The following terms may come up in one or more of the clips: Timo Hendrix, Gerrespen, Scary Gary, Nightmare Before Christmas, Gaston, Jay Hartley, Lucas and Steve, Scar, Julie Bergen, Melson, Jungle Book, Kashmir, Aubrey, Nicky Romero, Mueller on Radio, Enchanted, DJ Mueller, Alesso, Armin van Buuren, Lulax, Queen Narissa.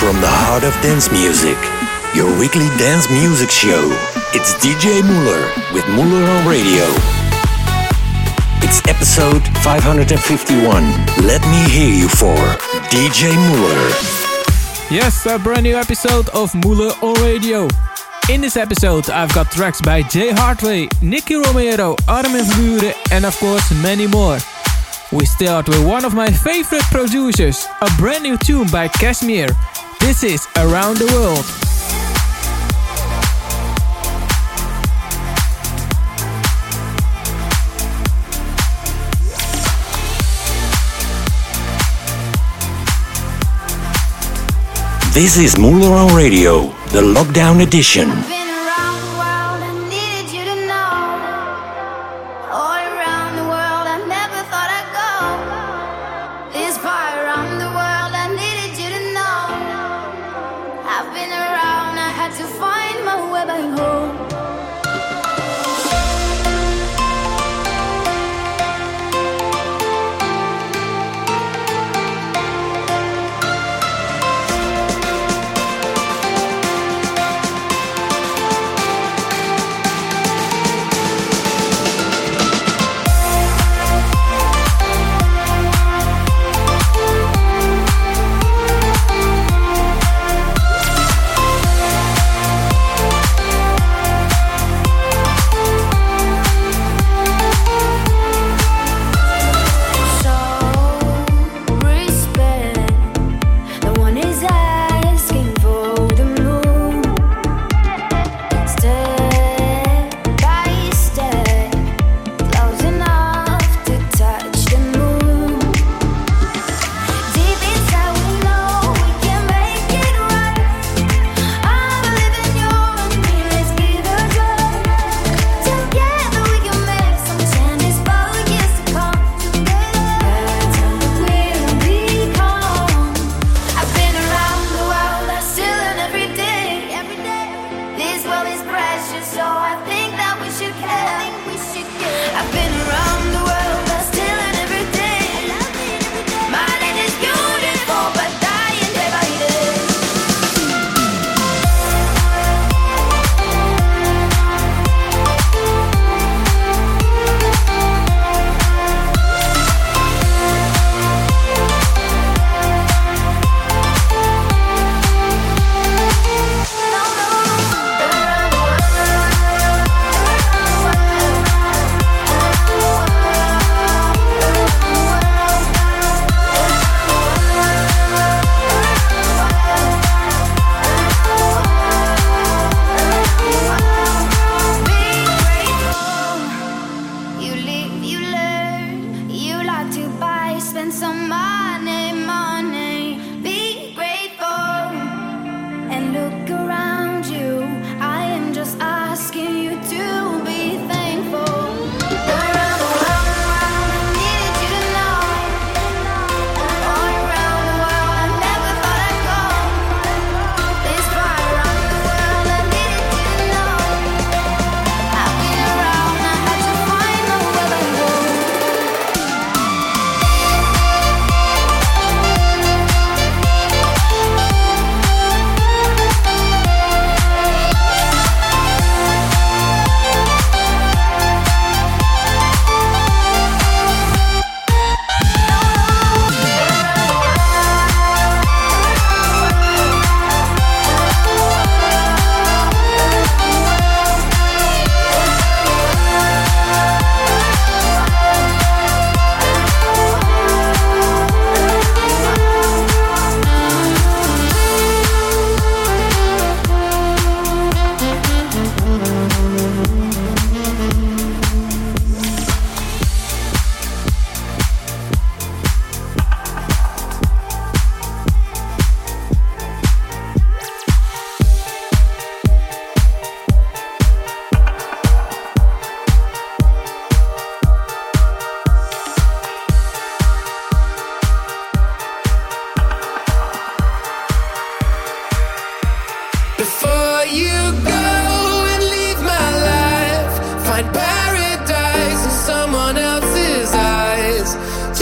From the heart of dance music, your weekly dance music show. It's DJ Mueller with Mueller on Radio. It's episode 551. Let me hear you for DJ Mueller. Yes, a brand new episode of Mueller on Radio. In this episode, I've got tracks by Jay Hartley, Nicky Romero, Armin van Buuren, and of course many more. We start with one of my favorite producers, a brand new tune by Kashmir. This is Around the World. This is Mueller on Radio, the Lockdown Edition.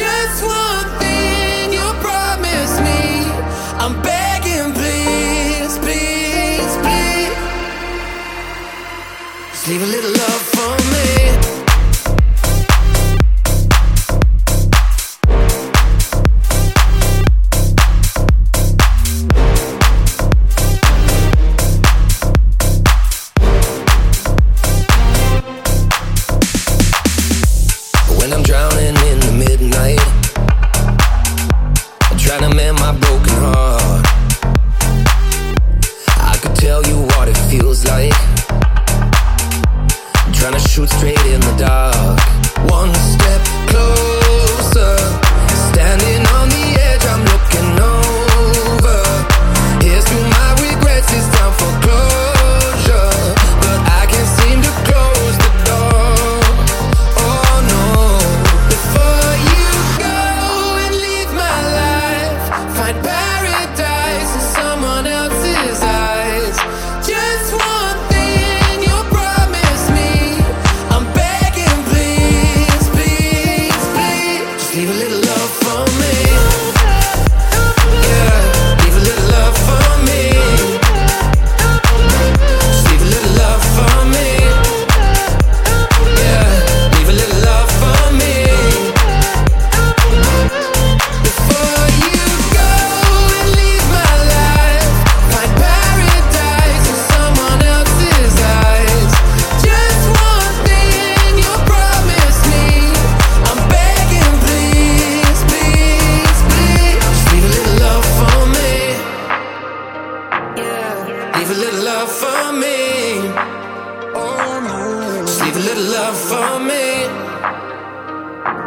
Just one thing you promised me, I'm begging please. broken heart. I could tell you what it feels like. I'm trying to shoot straight in the dark. One step closer, standing on the edge, I'm looking over. Here's to my regrets, it's time for closure. But I can't seem to close the door. Oh no. Before you go and leave my life, find paradise in someone else's eyes. Just one thing you'll promise me. I'm begging, please, please, please. Just leave a little love for me. Yeah, leave a little love for me. Just leave a little love for me.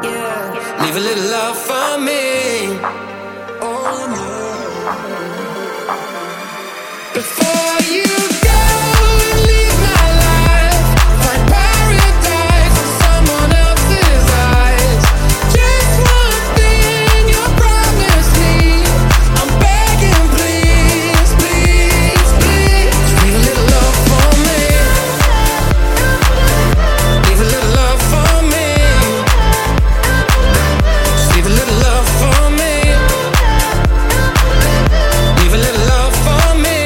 Yeah, leave a little love for me. Before you go and leave my life, find paradise in someone else's eyes. Just one thing you'll promise me. I'm begging, please, please, please. Just leave a little love for me. Leave a little love for me. Just leave a little love for me. Leave a little love for me. Before you go and leave my life, find paradise in someone else's eyes. Just one thing you'll promise me. I'm begging, please, please, please. Just leave a little love for me. Leave a little love for me. Just leave a little love for me. Leave a little love for me.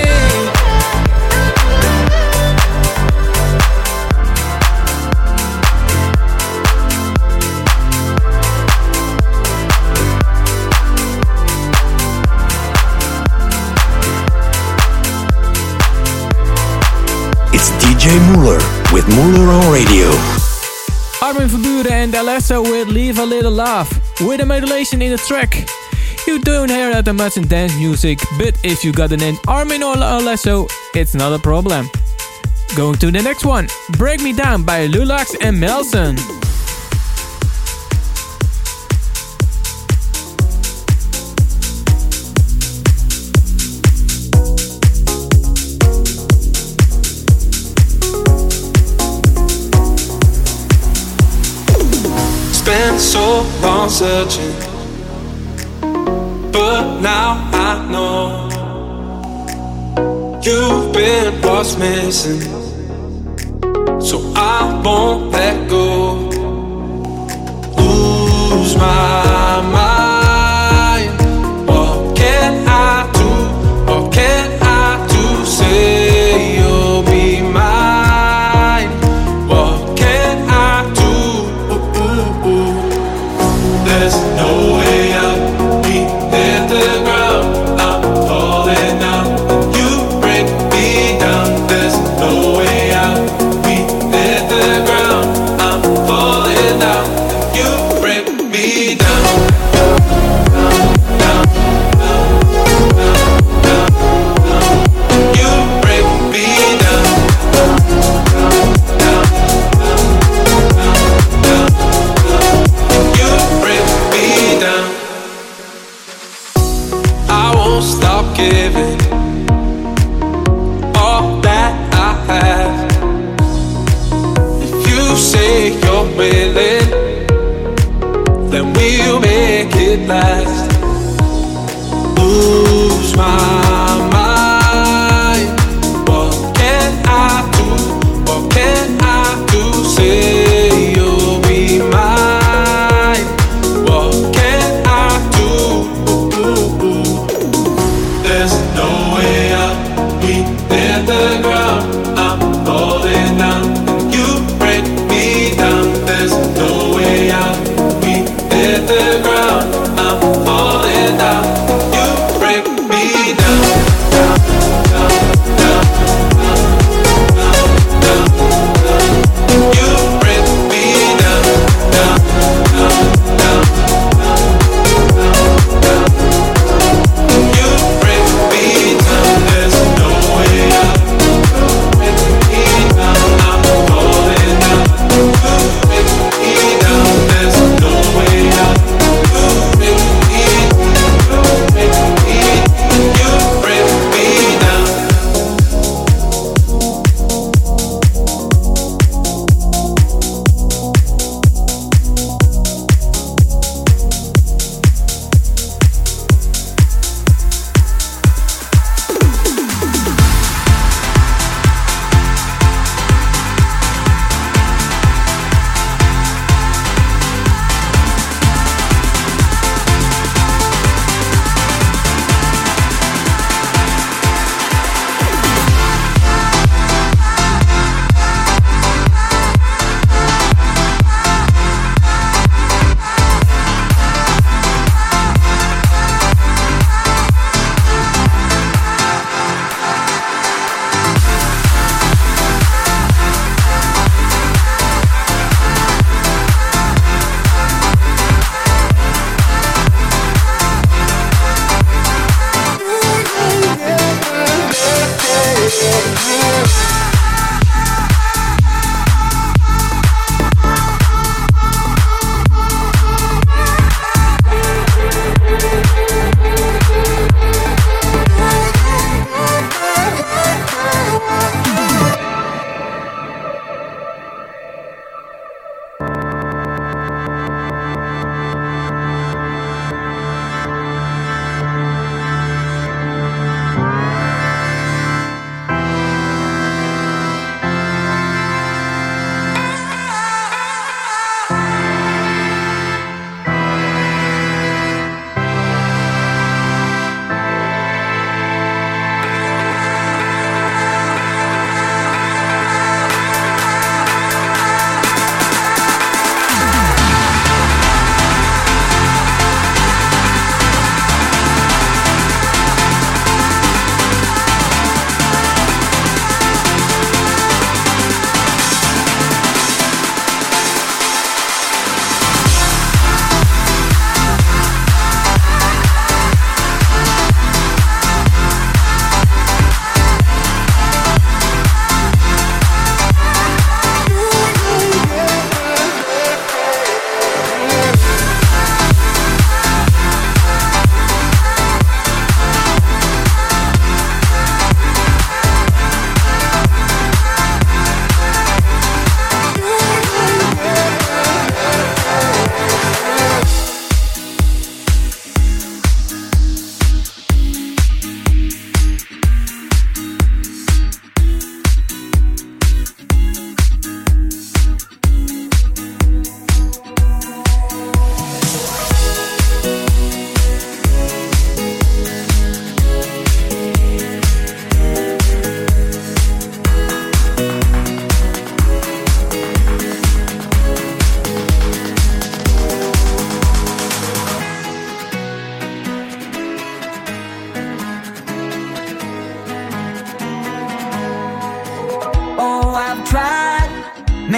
It's DJ Mueller with Mueller on Radio. Armin van Buuren and Alesso with Leave a Little Love, with a modulation in the track. You don't hear that much in dance music, but if you got the name Armin or Alesso, it's not a problem. Going to the next one, Break Me Down by Lulax and Melson. Spent so long searching, but now I know you've been what's missing, so I won't let go. Lose my mind. What can I do? What can I do? Say you'll be mine. What can I do? Ooh, ooh, ooh. There's no way up. We hit the ground. I'm falling out. You break me down. There's no way out. We hit the ground. I'm falling out. You break me down. You break me down. You break me down. I won't stop giving all that I have. If you say you're willing, then we'll make it last. Lose my mind. What can I do? What can I do? Say you'll be mine. What can I do? Ooh, ooh, ooh. There's no way up. We hit the ground. I'm falling down. You break me down. There's no way out. We hit the ground. I'm falling.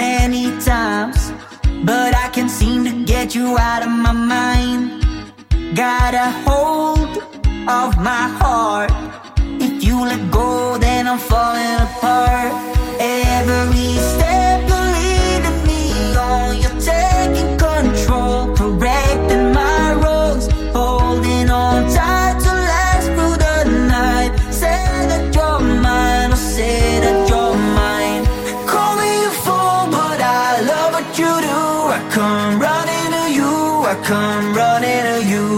many times, but I can't seem to get you out of my mind. Got a hold of my heart. If you let go, then I'm falling apart. Every step you're leading me on, you're taking control, correcting my wrongs, holding on tight to last through the night. Say that you're mine, or say that you're mine. Call me a fool, but I love what you do. I come running to you, I come running to you.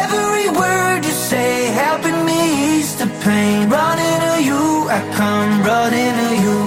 Every word you say helping me ease the pain. Running to you, I come running to you.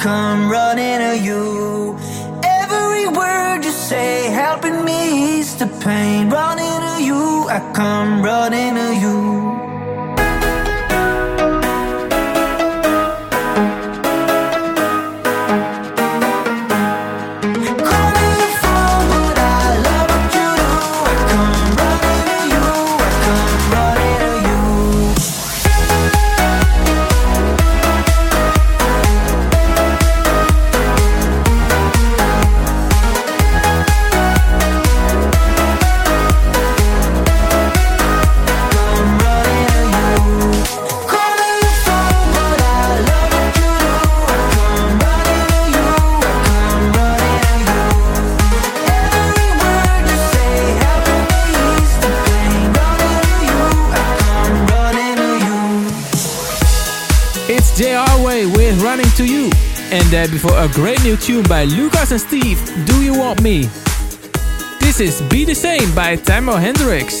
Come running to you. Every word you say helping me ease the pain. Running to you, I come running to you. Before a great new tune by Lucas and Steve, Do You Want Me? This is Be The Same by Timo Hendrix.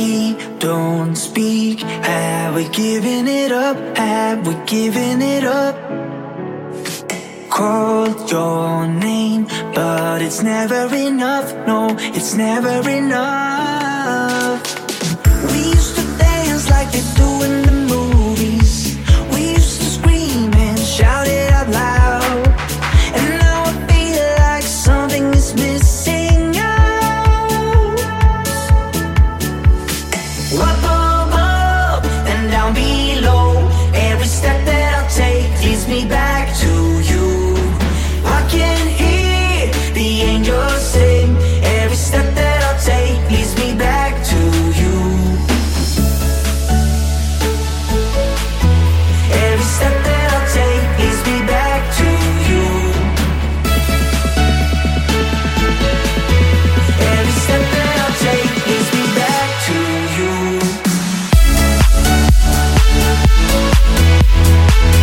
we don't speak? Have we given it up? Have we given it up? Called your name, but it's never enough. No, it's never enough. We used to dance like they do in the movies. We used to scream and shout it out loud. And now I feel like something is missing out. Up above and down below, every step that I take leads me back to you. I can hear the angels sing. Every step that I take leads me back to you. Every step that I take leads me back to you. Every step that I take leads me back to you. Every step that I take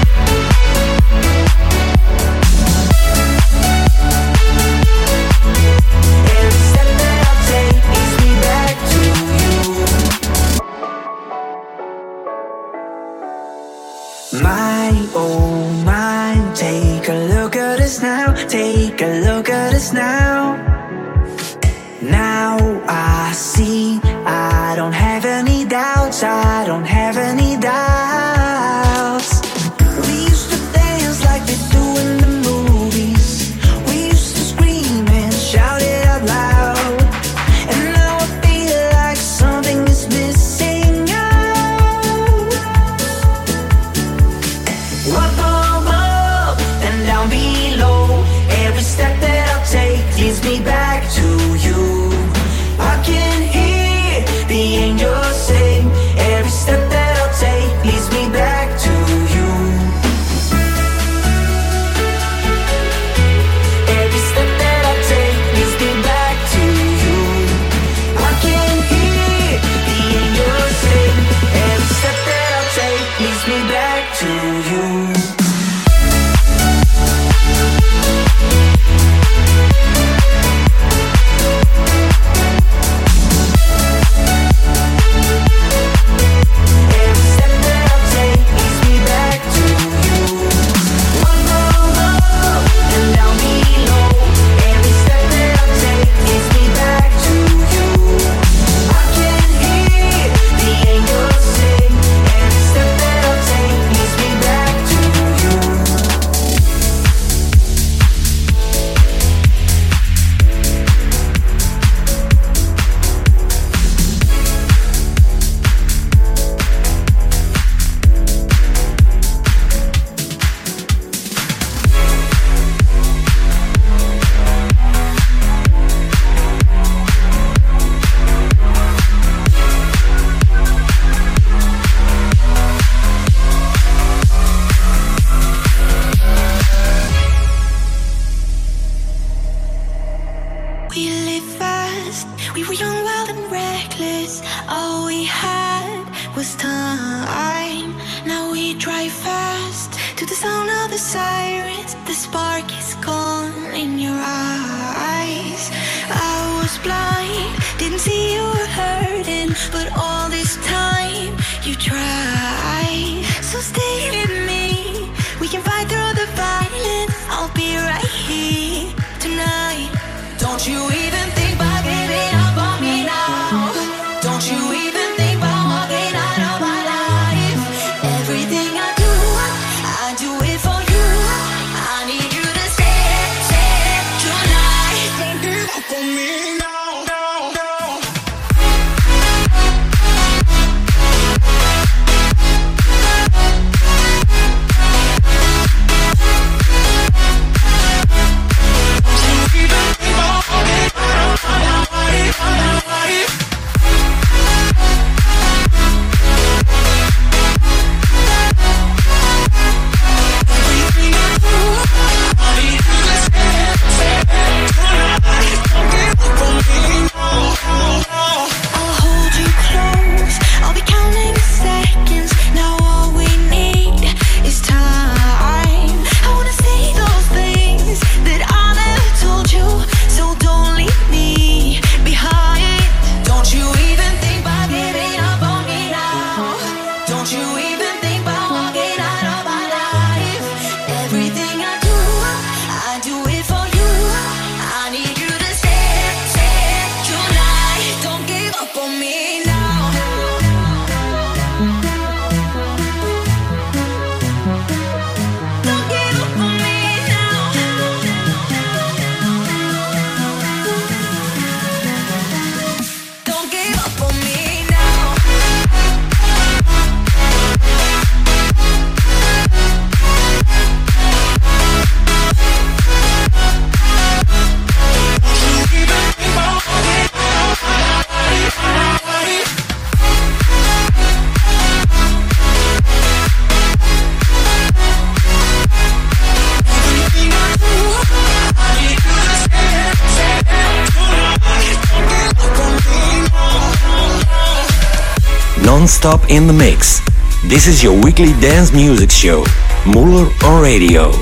leads me back to you. My, oh my, take a look at us now. Take a look at us now. Now I see, I don't have any doubts. I don't have any doubts. We used to dance like they do in the movies. We used to scream and shout it out loud. And now I feel like something is missing out. Up above and down below, every step that I take leads me back to you. I can hear the angels sing. Every step that I take leads me back to you. Every step that I take leads me back to you. I can hear the angels sing. Every step that I take leads me back to you. Every step that I take leads me back to you. Up above and down below, every step that I take leads me back to you. I can hear the angels sing. Every step that I take leads me back to you. We live fast, we were young, wild and reckless. All we had was time. Now we drive fast to the sound of the sirens. The spark is gone in your eyes. I was blind, didn't see you were hurting, but all this time you try. So stay with me, we can fight through the violence. I'll be right here tonight. Don't you even think about giving up on me now? Don't you even think about walking out of my life? Everything I do it for you. I need you to stay tonight. Don't give up on me now. non-stop in the mix. This is your weekly dance music show, Mueller on Radio.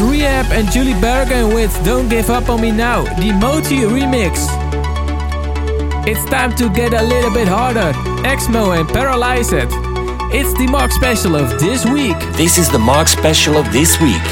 Rehab and Julie Bergen with Don't Give Up On Me Now, the Moti remix. It's time to get a little bit harder. Exmo and Paralyze It. It's the Mark Special of this week. This is the Mark Special of this week.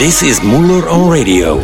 This is Mueller on Radio.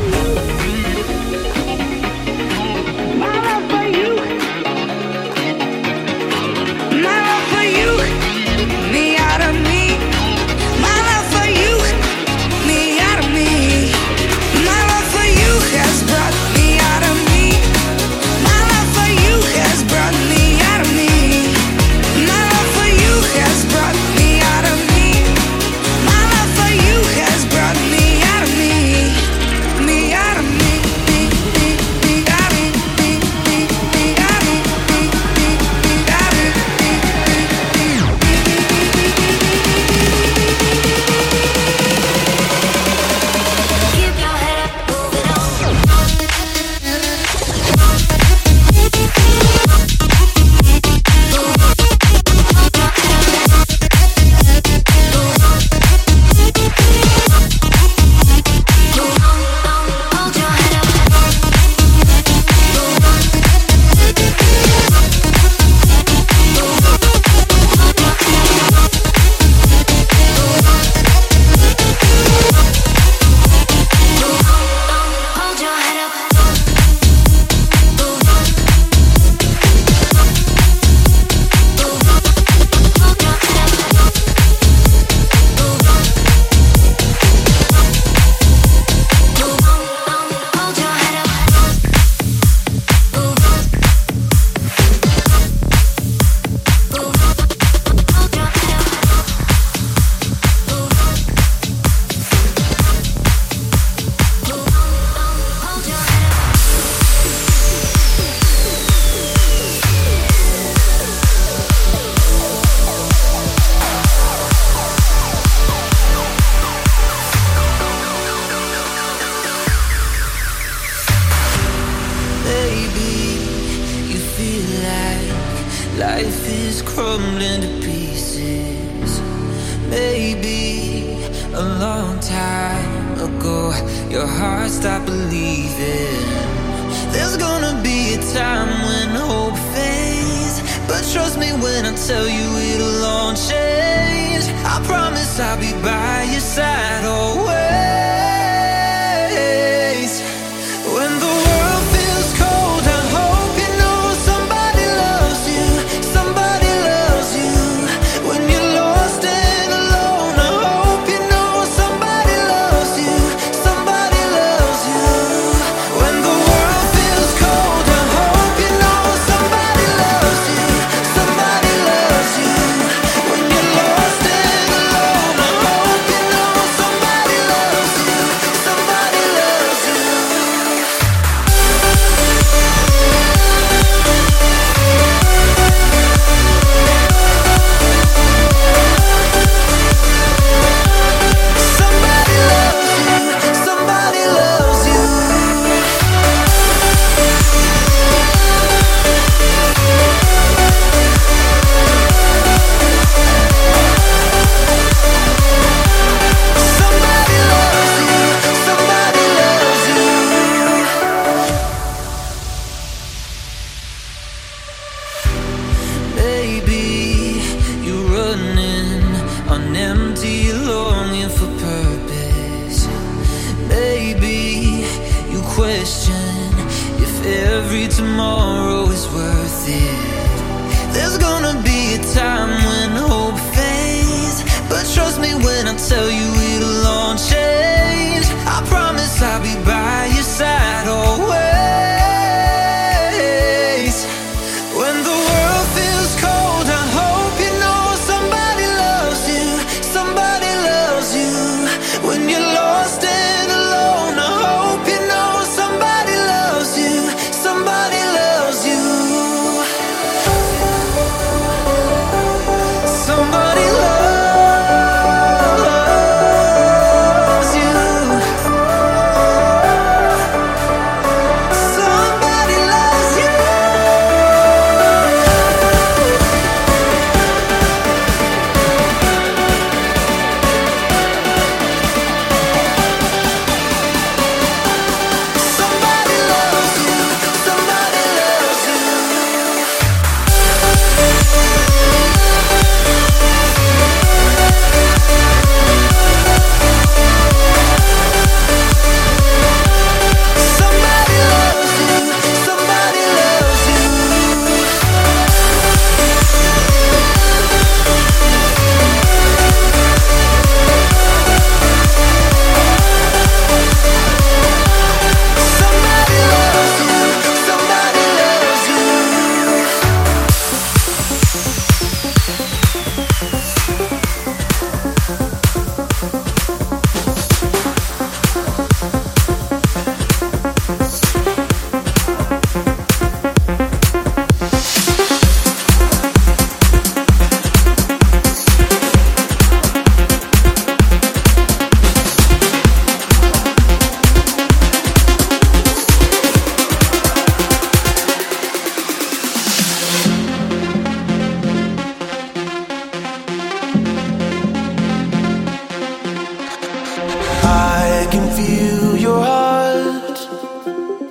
can feel your heart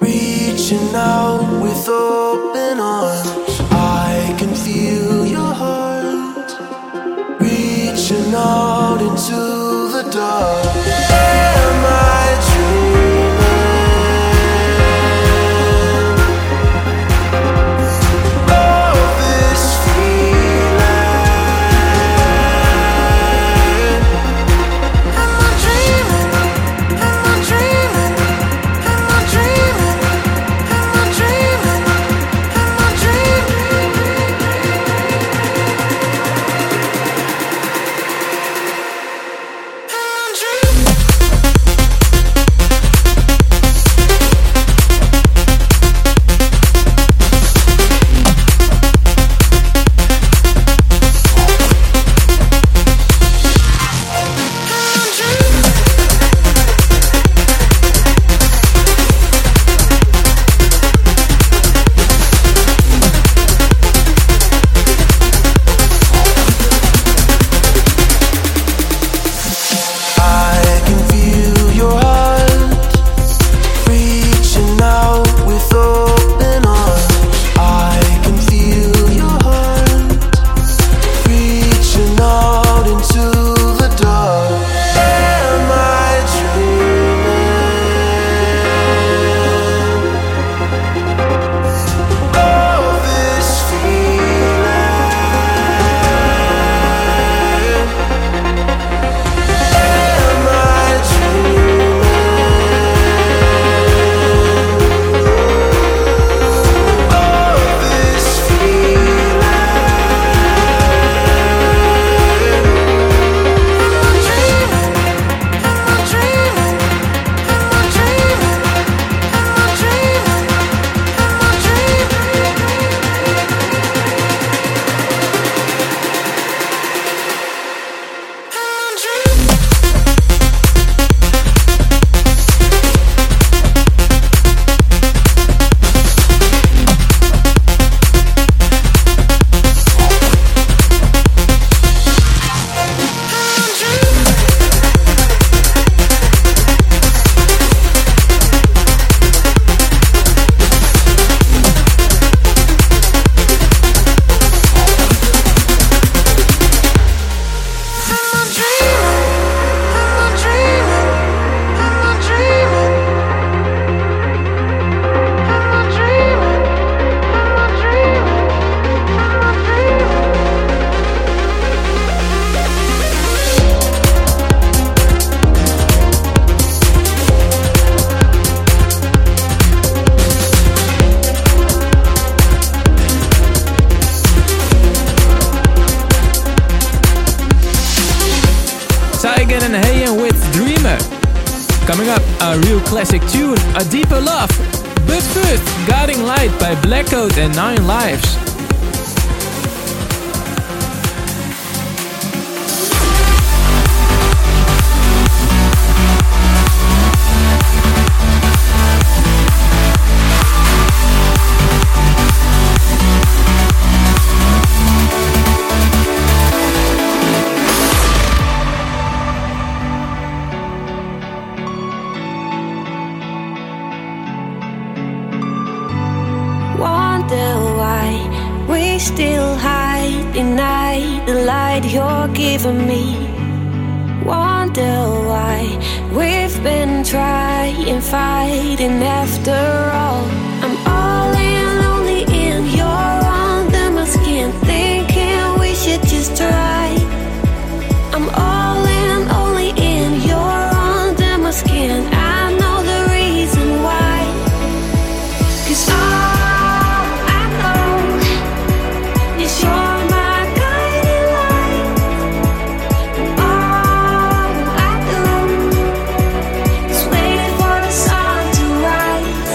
reaching out with open arms. I can feel your heart reaching out into the dark. Am I dreaming of this feeling? Am I dreaming? Am I dreaming? Am I dreaming? Am I dreaming? Am I dreaming? Am I dreaming? I can feel your heart reaching out with open arms. I can feel your heart reaching out into the dark. Am I dreaming of this feeling? Am I dreaming of this feeling? Am I dreaming? Am I dreaming? Am I dreaming? Am I dreaming? Am I dreaming? Am I dreaming? Tiger and Hayen with Dreamer. Coming up, a real classic tune, A Deeper Love. But first, Guiding Light by Blackout and 9 Lives. Wonder why we still hide, deny the light you're giving me. Wonder why we've been trying, fighting after all. I'm all in, lonely in your arms, under my skin, thinking we should just try. I'm all in, only in your arms, under my skin. I know the reason why. 'Cause all I know is you're my guiding light. All I do is wait for the sun to rise.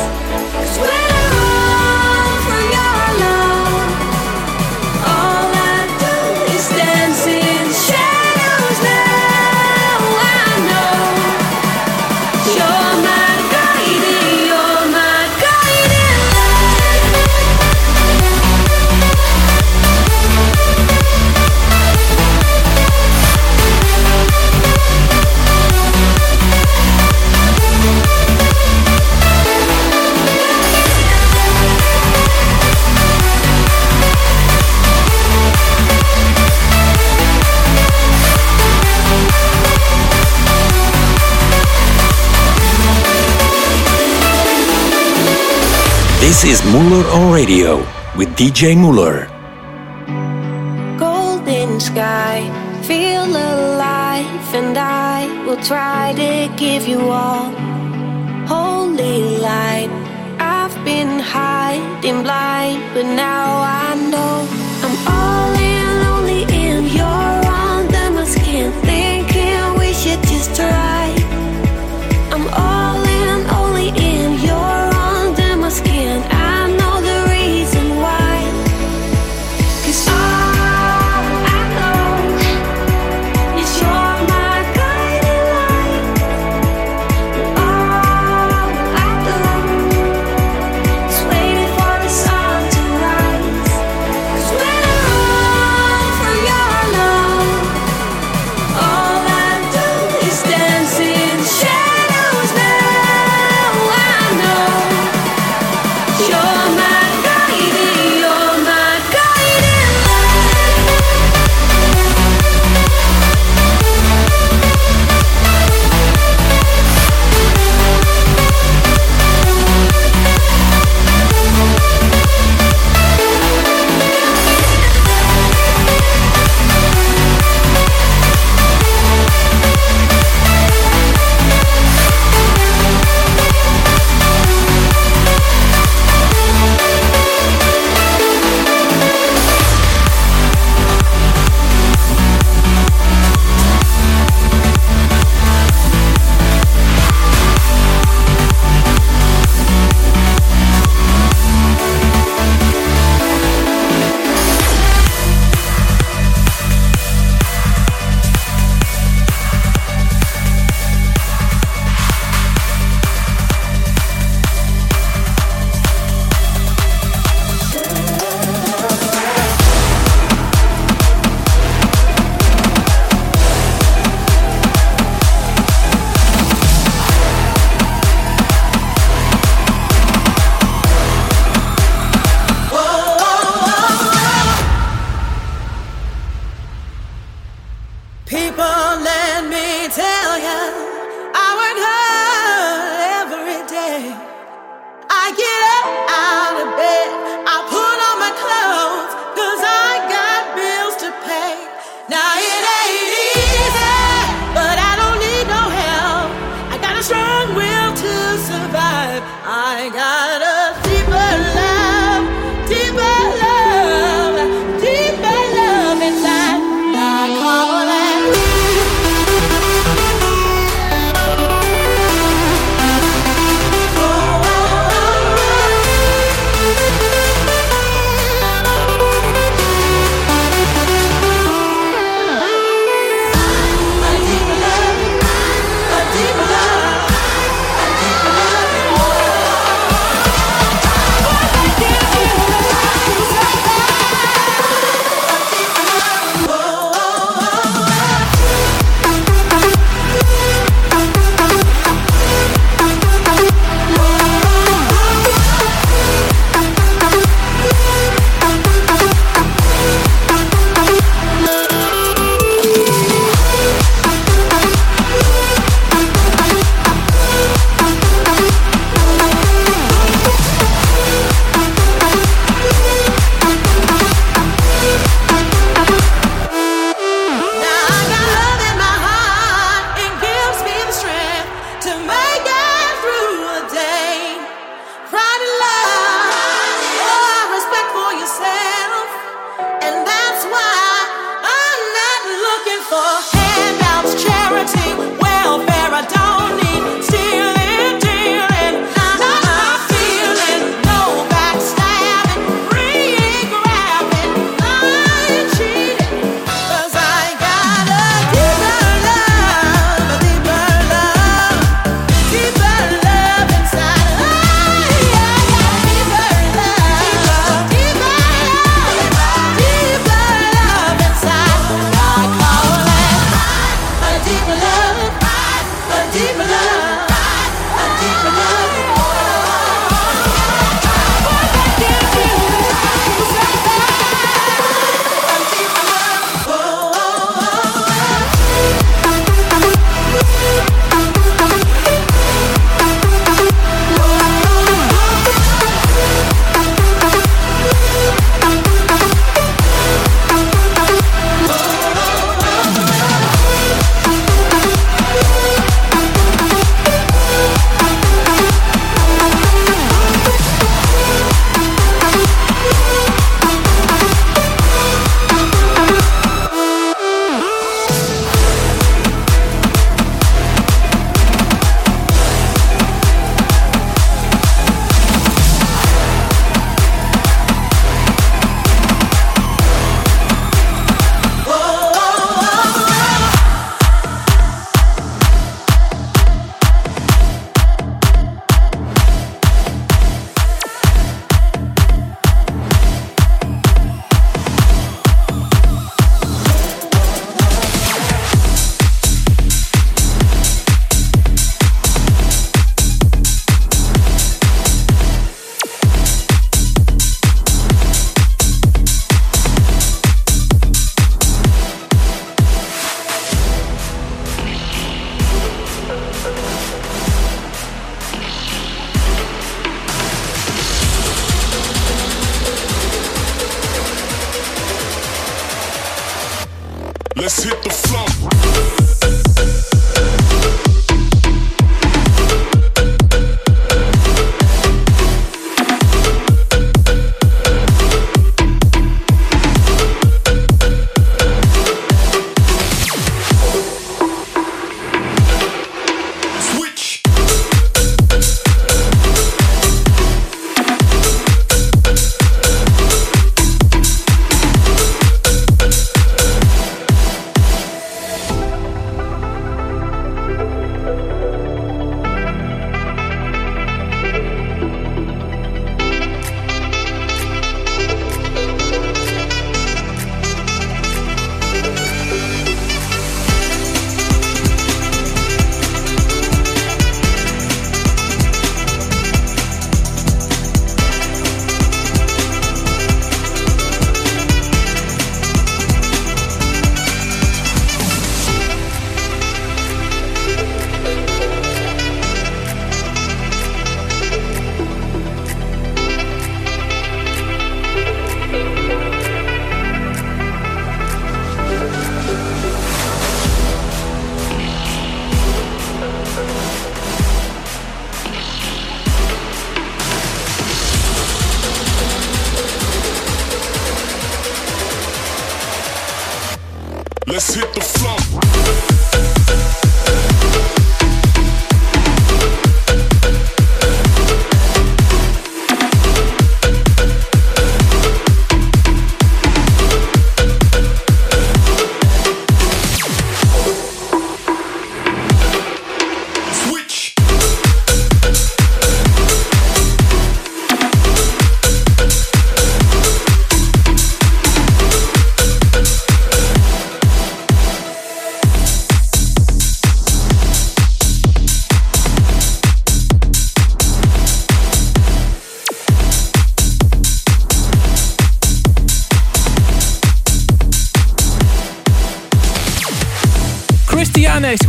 This is Mueller on Radio with DJ Mueller. Golden sky, feel alive, and I will try to give you all. Holy light, I've been hiding blind, but now I know I'm all in, only in your arms, under my skin, thinking we should just try. I'm all in, only in your arms, under my skin. I know the reason why. 'Cause all I know is you're my guiding light. All I do is waiting for the sun to rise. 'Cause when I run from your love, all I do is dance in shadows. ass hit the flump. Let's hit the flump.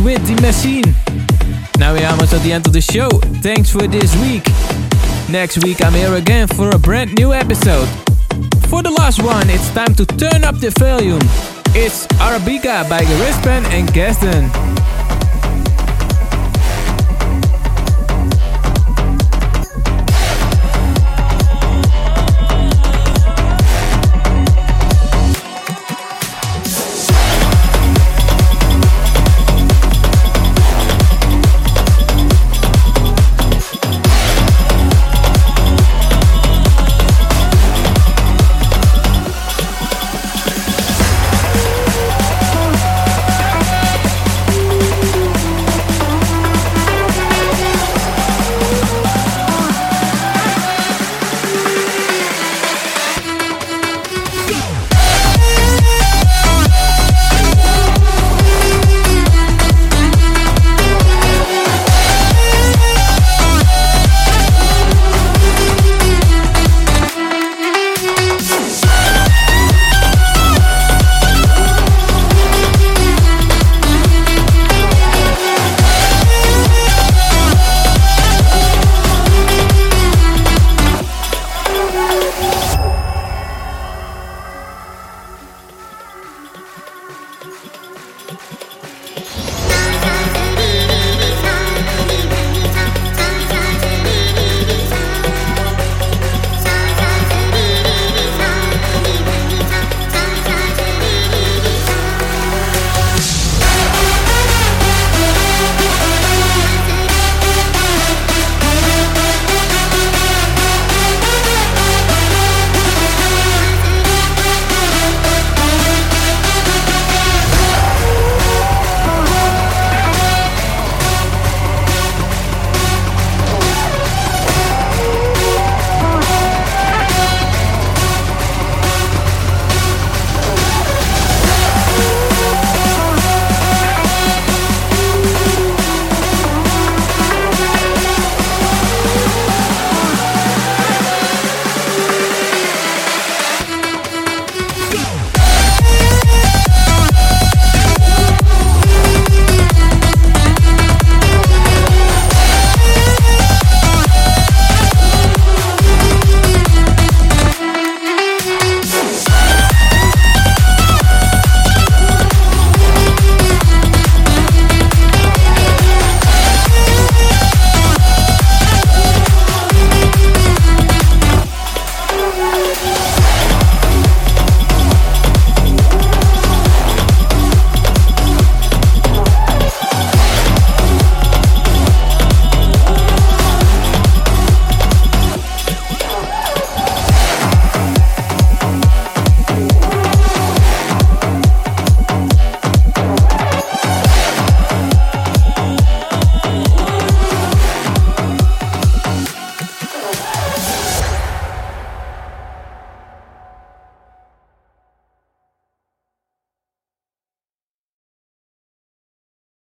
With the machine. Now we're almost at the end of the show. Thanks for this week. Next week I'm here again for a brand new episode. For the last one, it's time to turn up the volume. It's Arabica by Gerrespen and Gaston.